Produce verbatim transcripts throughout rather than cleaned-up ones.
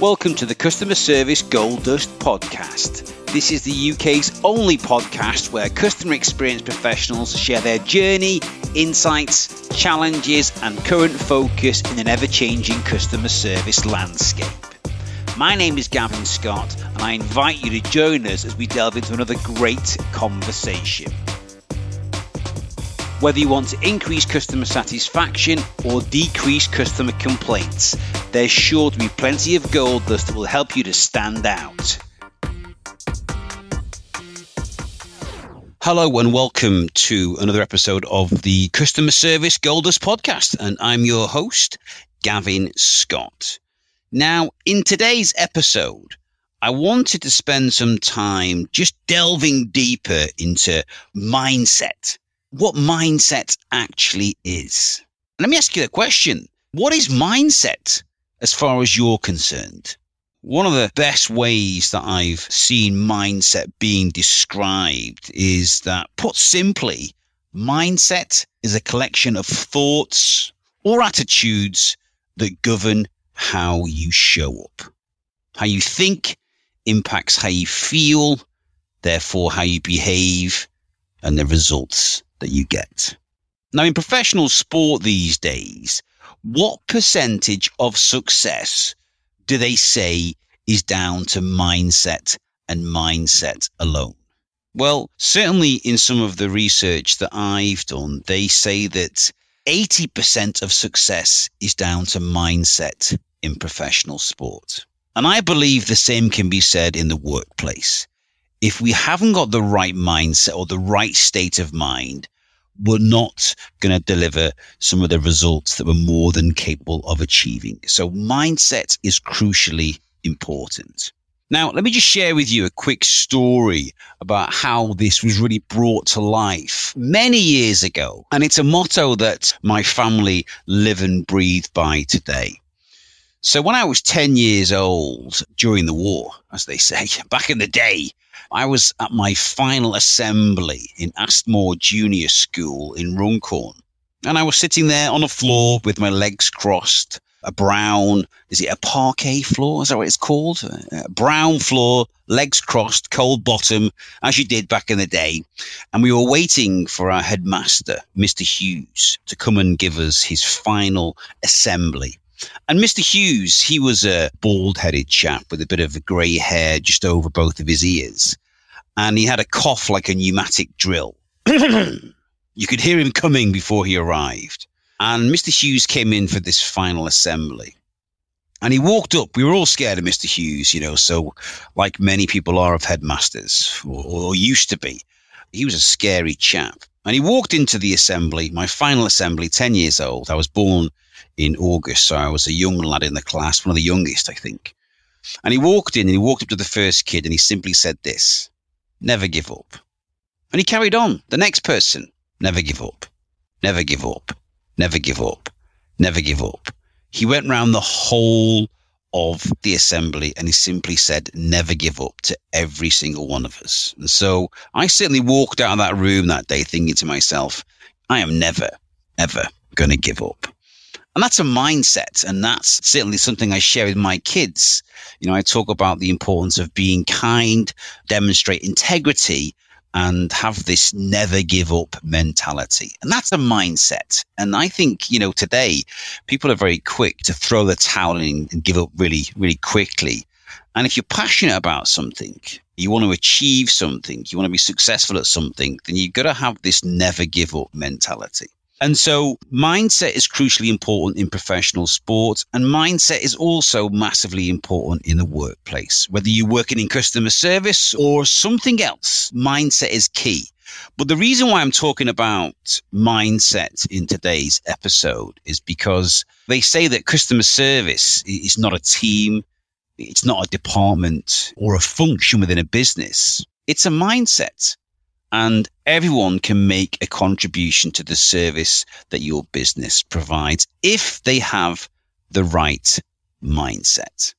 Welcome to the Customer Service Gold Dust Podcast. This is the U K's only podcast where customer experience professionals share their journey, insights, challenges, and current focus in an ever-changing customer service landscape. My name is Gavin Scott, and I invite you to join us as we delve into another great conversation. Whether you want to increase customer satisfaction or decrease customer complaints, there's sure to be plenty of gold dust that will help you to stand out. Hello and welcome to another episode of the Customer Service Gold Dust Podcast, and I'm your host, Gavin Scott. Now, in today's episode, I wanted to spend some time just delving deeper into mindset. What mindset actually is. Let me ask you a question. What is mindset as far as you're concerned? One of the best ways that I've seen mindset being described is that, put simply, mindset is a collection of thoughts or attitudes that govern how you show up. How you think impacts how you feel, therefore how you behave and the results that you get. Now, in professional sport these days, what percentage of success do they say is down to mindset and mindset alone? Well, certainly in some of the research that I've done, they say that eighty percent of success is down to mindset in professional sport. And I believe the same can be said in the workplace. If we haven't got the right mindset or the right state of mind, we're not going to deliver some of the results that we're more than capable of achieving. So mindset is crucially important. Now, let me just share with you a quick story about how this was really brought to life many years ago. And it's a motto that my family live and breathe by today. So when I was ten years old during the war, as they say, back in the day, I was at my final assembly in Astmore Junior School in Runcorn. And I was sitting there on a floor with my legs crossed, a brown, is it a parquet floor? Is that what it's called? A brown floor, legs crossed, cold bottom, as you did back in the day. And we were waiting for our headmaster, Mister Hughes, to come and give us his final assembly. And Mister Hughes, he was a bald-headed chap with a bit of grey hair just over both of his ears. And he had a cough like a pneumatic drill. You could hear him coming before he arrived. And Mister Hughes came in for this final assembly. And he walked up. We were all scared of Mister Hughes, you know, so like many people are of headmasters, or, or used to be. He was a scary chap. And he walked into the assembly, my final assembly, ten years old. I was born in August, so I was a young lad in the class, one of the youngest, I think. And he walked in and he walked up to the first kid and he simply said this, never give up. And he carried on. The next person, never give up, never give up, never give up, never give up. He went round the whole of the assembly and he simply said, never give up, to every single one of us. And so I certainly walked out of that room that day thinking to myself, I am never, ever going to give up. And that's a mindset, and that's certainly something I share with my kids. You know, I talk about the importance of being kind, demonstrate integrity, and have this never give up mentality. And that's a mindset. And I think, you know, today people are very quick to throw the towel in and give up really, really quickly. And if you're passionate about something, you want to achieve something, you want to be successful at something, then you've got to have this never give up mentality. And so mindset is crucially important in professional sports, and mindset is also massively important in the workplace. Whether you're working in customer service or something else, mindset is key. But the reason why I'm talking about mindset in today's episode is because they say that customer service is not a team, it's not a department or a function within a business. It's a mindset. And everyone can make a contribution to the service that your business provides if they have the right mindset.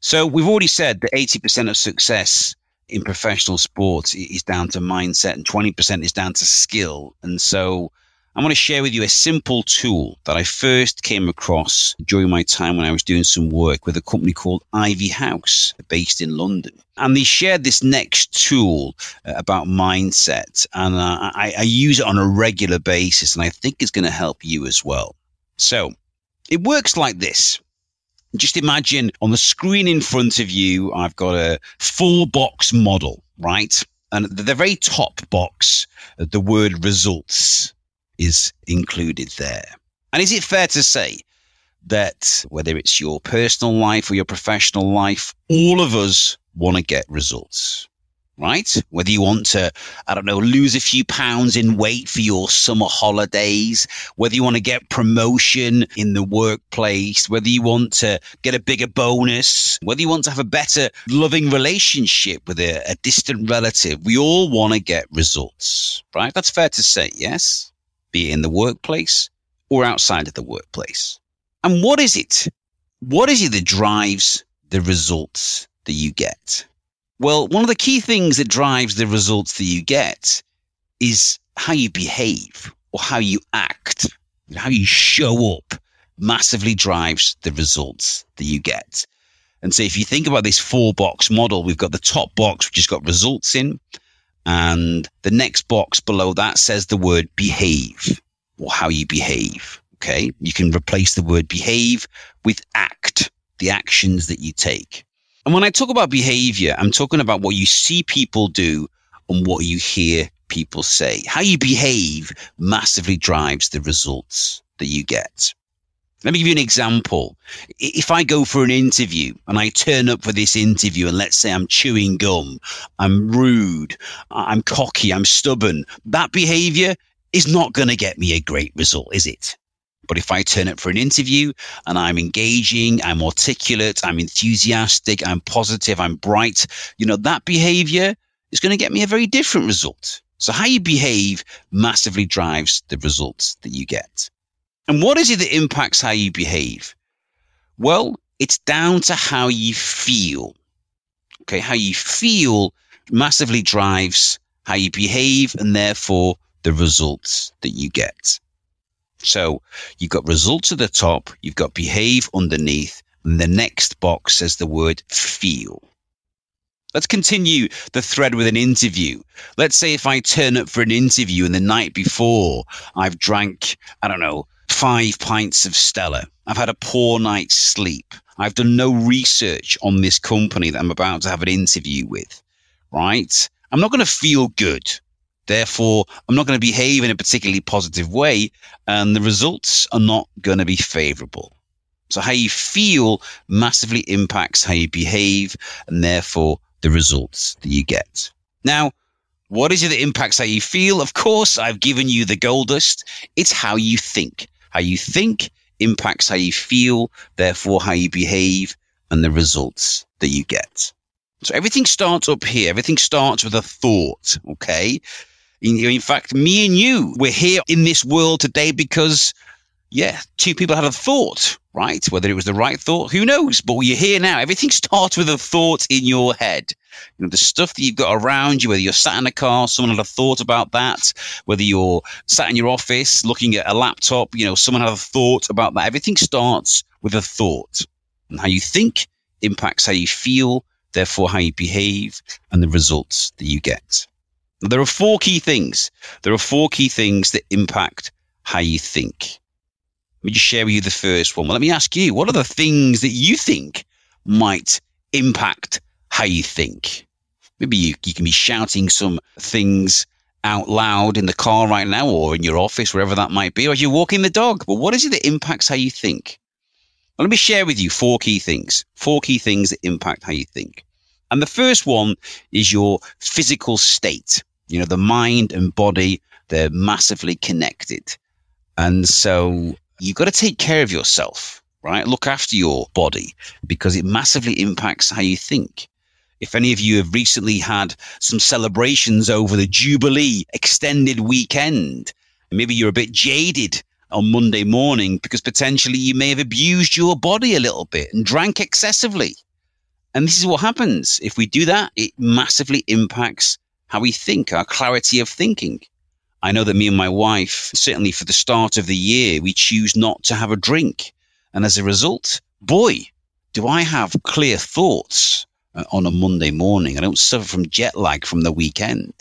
So we've already said that eighty percent of success in professional sports is down to mindset and twenty percent is down to skill. And so I'm going to share with you a simple tool that I first came across during my time when I was doing some work with a company called Ivy House, based in London. And they shared this next tool uh, about mindset. And uh, I, I use it on a regular basis, and I think it's going to help you as well. So it works like this. Just imagine on the screen in front of you, I've got a full box model, right? And the very top box, the word results is included there. And is it fair to say that whether it's your personal life or your professional life, all of us want to get results, right? Whether you want to, I don't know, lose a few pounds in weight for your summer holidays, whether you want to get promotion in the workplace, whether you want to get a bigger bonus, whether you want to have a better loving relationship with a, a distant relative, we all want to get results, right? That's fair to say, yes? Be it in the workplace or outside of the workplace. And what is it? What is it that drives the results that you get? Well, one of the key things that drives the results that you get is how you behave or how you act, how you show up massively drives the results that you get. And so if you think about this four box model, we've got the top box, which has got results in, and the next box below that says the word behave or how you behave. Okay. You can replace the word behave with act, the actions that you take. And when I talk about behavior, I'm talking about what you see people do and what you hear people say. How you behave massively drives the results that you get. Let me give you an example. If I go for an interview and I turn up for this interview and let's say I'm chewing gum, I'm rude, I'm cocky, I'm stubborn, that behavior is not going to get me a great result, is it? But if I turn up for an interview and I'm engaging, I'm articulate, I'm enthusiastic, I'm positive, I'm bright, you know, that behavior is going to get me a very different result. So how you behave massively drives the results that you get. And what is it that impacts how you behave? Well, it's down to how you feel. Okay, how you feel massively drives how you behave and therefore the results that you get. So you've got results at the top, you've got behave underneath, and the next box says the word feel. Let's continue the thread with an interview. Let's say if I turn up for an interview and the night before I've drank, I don't know, five pints of Stella. I've had a poor night's sleep. I've done no research on this company that I'm about to have an interview with, right? I'm not going to feel good. Therefore, I'm not going to behave in a particularly positive way, and the results are not going to be favorable. So how you feel massively impacts how you behave, and therefore the results that you get. Now, what is it that impacts how you feel? Of course, I've given you the gold dust. It's how you think. How you think impacts how you feel, therefore how you behave, and the results that you get. So everything starts up here. Everything starts with a thought, okay? In, in fact, me and you, we're here in this world today because, yeah, two people had a thought, right? Whether it was the right thought, who knows? But you're here now. Everything starts with a thought in your head. You know, the stuff that you've got around you, whether you're sat in a car, someone had a thought about that, whether you're sat in your office looking at a laptop, you know, someone had a thought about that. Everything starts with a thought. And how you think impacts how you feel, therefore how you behave, and the results that you get. There are four key things. There are four key things that impact how you think. Let me just share with you the first one. Well, let me ask you, what are the things that you think might impact how you think? Maybe you, you can be shouting some things out loud in the car right now or in your office, wherever that might be, or as you're walking the dog. But what is it that impacts how you think? Well, let me share with you four key things, four key things that impact how you think. And the first one is your physical state. You know, the mind and body, they're massively connected. And so you've got to take care of yourself, right? Look after your body because it massively impacts how you think. If any of you have recently had some celebrations over the Jubilee extended weekend, maybe you're a bit jaded on Monday morning because potentially you may have abused your body a little bit and drank excessively. And this is what happens. If we do that, it massively impacts how we think, our clarity of thinking. I know that me and my wife, certainly for the start of the year, we choose not to have a drink. And as a result, boy, do I have clear thoughts on a Monday morning. I don't suffer from jet lag from the weekend.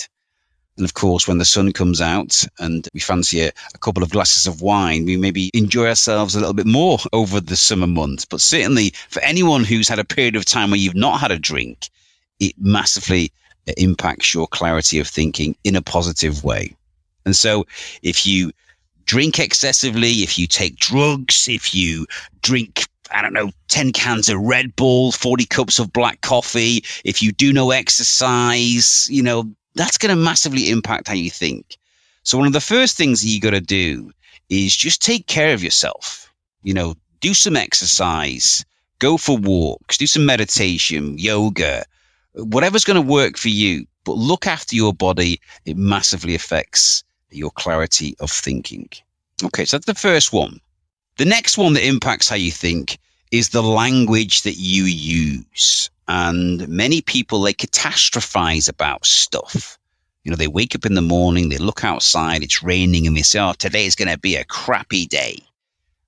And of course, when the sun comes out and we fancy a, a couple of glasses of wine, we maybe enjoy ourselves a little bit more over the summer months. But certainly for anyone who's had a period of time where you've not had a drink, it massively impacts your clarity of thinking in a positive way. And so if you drink excessively, if you take drugs, if you drink, I don't know, ten cans of Red Bull, forty cups of black coffee, if you do no exercise, you know, that's going to massively impact how you think. So one of the first things that you got to do is just take care of yourself. You know, do some exercise, go for walks, do some meditation, yoga, whatever's going to work for you. But look after your body. It massively affects your clarity of thinking. Okay, so that's the first one. The next one that impacts how you think is the language that you use. And many people, they catastrophize about stuff. You know, they wake up in the morning, they look outside, it's raining, and they say, oh, today's going to be a crappy day,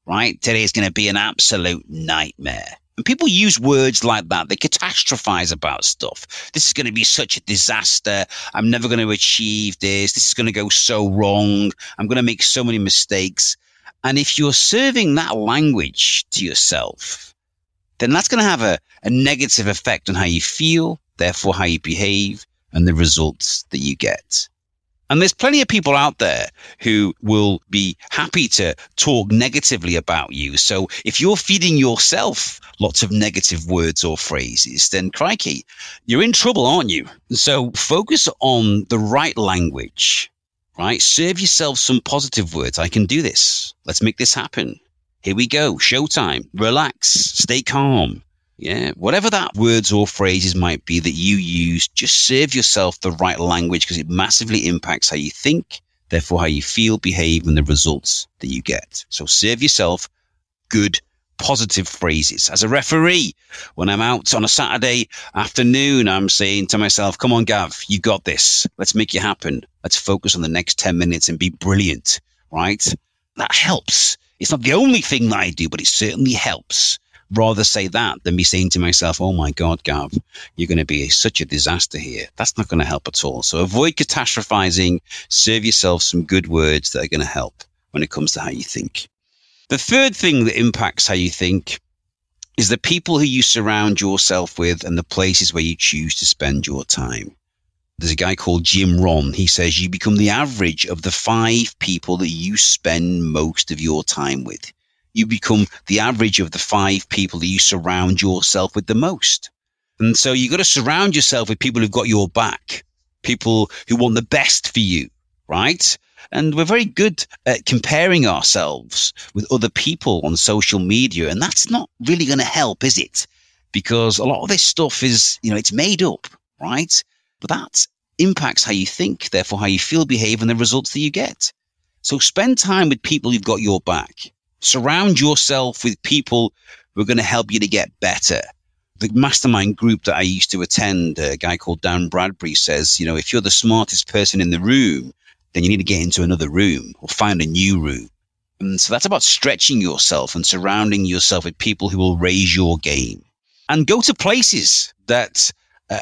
right? Today's going to be an absolute nightmare. And people use words like that. They catastrophize about stuff. This is going to be such a disaster. I'm never going to achieve this. This is going to go so wrong. I'm going to make so many mistakes. And if you're serving that language to yourself, then that's going to have a, a negative effect on how you feel, therefore how you behave, and the results that you get. And there's plenty of people out there who will be happy to talk negatively about you. So if you're feeding yourself lots of negative words or phrases, then crikey, you're in trouble, aren't you? So focus on the right language, right? Serve yourself some positive words. I can do this. Let's make this happen. Here we go. Showtime. Relax. Stay calm. Yeah. Whatever that words or phrases might be that you use, just serve yourself the right language because it massively impacts how you think, therefore how you feel, behave, and the results that you get. So serve yourself good, positive phrases. As a referee, when I'm out on a Saturday afternoon, I'm saying to myself, come on, Gav, you got this. Let's make it happen. Let's focus on the next ten minutes and be brilliant, right? That helps. It's not the only thing that I do, but it certainly helps. Rather say that than be saying to myself, oh my God, Gav, you're going to be such a disaster here. That's not going to help at all. So avoid catastrophizing. Serve yourself some good words that are going to help when it comes to how you think. The third thing that impacts how you think is the people who you surround yourself with and the places where you choose to spend your time. There's a guy called Jim Rohn. He says you become the average of the five people that you spend most of your time with. You become the average of the five people that you surround yourself with the most. And so you've got to surround yourself with people who've got your back, people who want the best for you, right? And we're very good at comparing ourselves with other people on social media. And that's not really going to help, is it? Because a lot of this stuff is, you know, it's made up, right? But that impacts how you think, therefore how you feel, behave, and the results that you get. So spend time with people who've got your back. Surround yourself with people who are going to help you to get better. The mastermind group that I used to attend, a guy called Dan Bradbury says, you know, if you're the smartest person in the room, then you need to get into another room or find a new room. And so that's about stretching yourself and surrounding yourself with people who will raise your game. And go to places that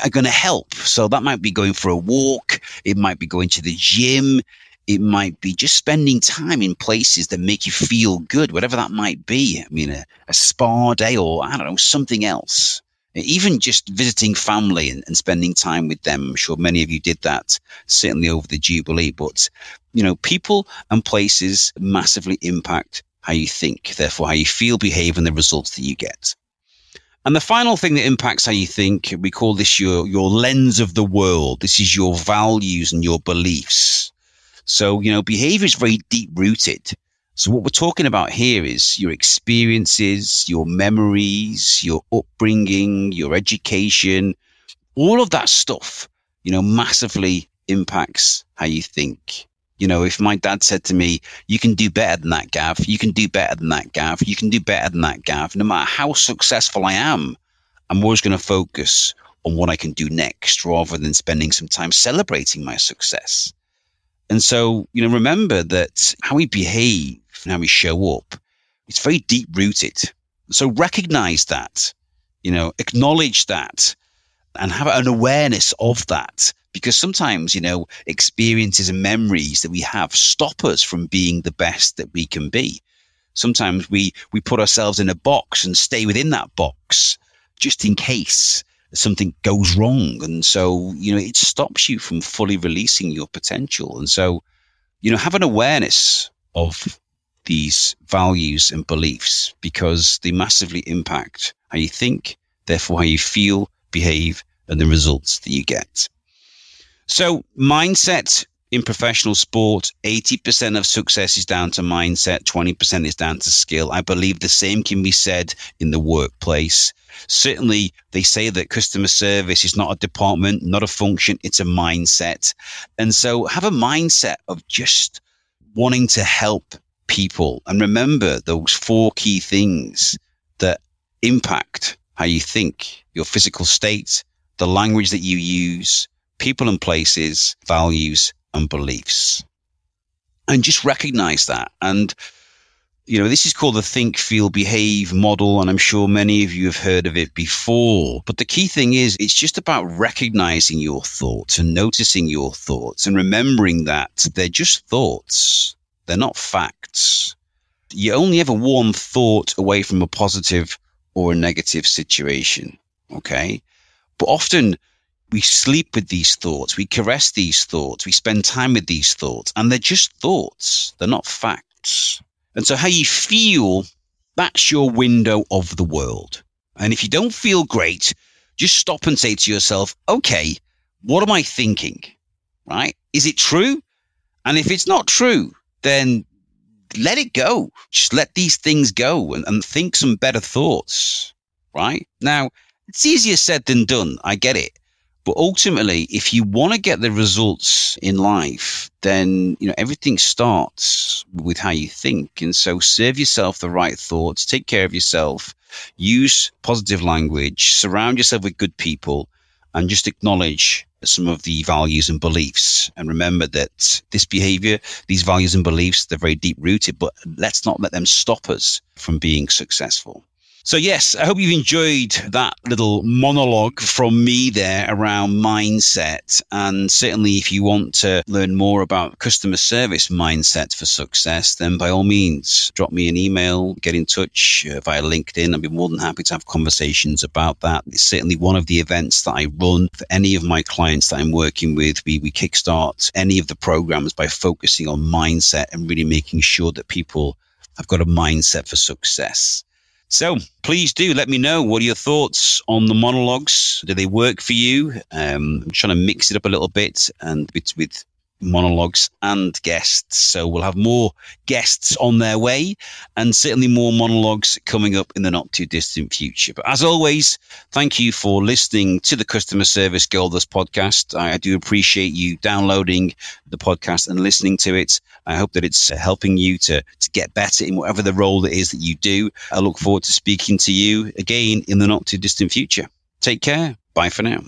are going to help. So that might be going for a walk. It might be going to the gym. It might be just spending time in places that make you feel good, whatever that might be. I mean, a, a spa day or, I don't know, something else. Even just visiting family and, and spending time with them. I'm sure many of you did that, certainly over the Jubilee. But, you know, people and places massively impact how you think, therefore how you feel, behave, and the results that you get. And the final thing that impacts how you think, we call this your, your lens of the world. This is your values and your beliefs. So, you know, behavior is very deep rooted. So what we're talking about here is your experiences, your memories, your upbringing, your education, all of that stuff, you know, massively impacts how you think. You know, if my dad said to me, you can do better than that, Gav, you can do better than that, Gav, you can do better than that, Gav, no matter how successful I am, I'm always going to focus on what I can do next rather than spending some time celebrating my success. And so, you know, remember that how we behave and how we show up, it's very deep rooted. So recognize that, you know, acknowledge that and have an awareness of that. Because sometimes, you know, experiences and memories that we have stop us from being the best that we can be. Sometimes we, we put ourselves in a box and stay within that box just in case something goes wrong. And so, you know, it stops you from fully releasing your potential. And so, you know, have an awareness of these values and beliefs because they massively impact how you think, therefore how you feel, behave, and the results that you get. So mindset in professional sport, eighty percent of success is down to mindset, twenty percent is down to skill. I believe the same can be said in the workplace. Certainly, they say that customer service is not a department, not a function, it's a mindset. And so have a mindset of just wanting to help people. And remember those four key things that impact how you think, your physical state, the language that you use, people and places, values and beliefs. And just recognize that. And, you know, this is called the think, feel, behave model. And I'm sure many of you have heard of it before. But the key thing is, it's just about recognizing your thoughts and noticing your thoughts and remembering that they're just thoughts. They're not facts. You're only ever one thought away from a positive or a negative situation. Okay. But often, we sleep with these thoughts, we caress these thoughts, we spend time with these thoughts, and they're just thoughts, they're not facts. And so how you feel, that's your window of the world. And if you don't feel great, just stop and say to yourself, okay, what am I thinking, right? Is it true? And if it's not true, then let it go. Just let these things go and, and think some better thoughts, right? Now, it's easier said than done, I get it. But ultimately, if you want to get the results in life, then, you know, everything starts with how you think. And so serve yourself the right thoughts, take care of yourself, use positive language, surround yourself with good people, and just acknowledge some of the values and beliefs. And remember that this behavior, these values and beliefs, they're very deep rooted, but let's not let them stop us from being successful. So yes, I hope you've enjoyed that little monologue from me there around mindset. And certainly if you want to learn more about customer service mindset for success, then by all means, drop me an email, get in touch via LinkedIn. I'd be more than happy to have conversations about that. It's certainly one of the events that I run for any of my clients that I'm working with. We, we kickstart any of the programs by focusing on mindset and really making sure that people have got a mindset for success. So please do let me know, what are your thoughts on the monologues? Do they work for you? Um, I'm trying to mix it up a little bit and it's with monologues and guests. So we'll have more guests on their way and certainly more monologues coming up in the not too distant future. But as always, thank you for listening to the Customer Service Goldust podcast. I do appreciate you downloading the podcast and listening to it. I hope that it's helping you to, to get better in whatever the role it is that you do. I look forward to speaking to you again in the not too distant future. Take care. Bye for now.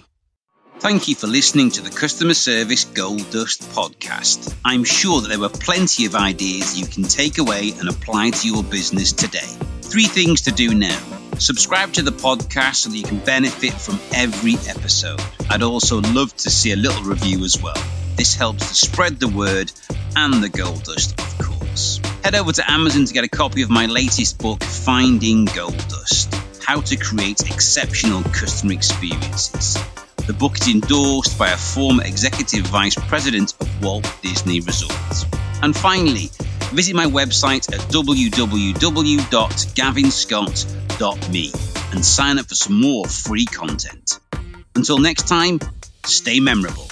Thank you for listening to the Customer Service Gold Dust podcast. I'm sure that there were plenty of ideas you can take away and apply to your business today. Three things to do now. Subscribe to the podcast so that you can benefit from every episode. I'd also love to see a little review as well. This helps to spread the word and the gold dust, of course. Head over to Amazon to get a copy of my latest book, Finding Gold Dust: How to Create Exceptional Customer Experiences. The book is endorsed by a former Executive Vice President of Walt Disney Resorts. And finally, visit my website at w w w dot gavin scott dot m e and sign up for some more free content. Until next time, stay memorable.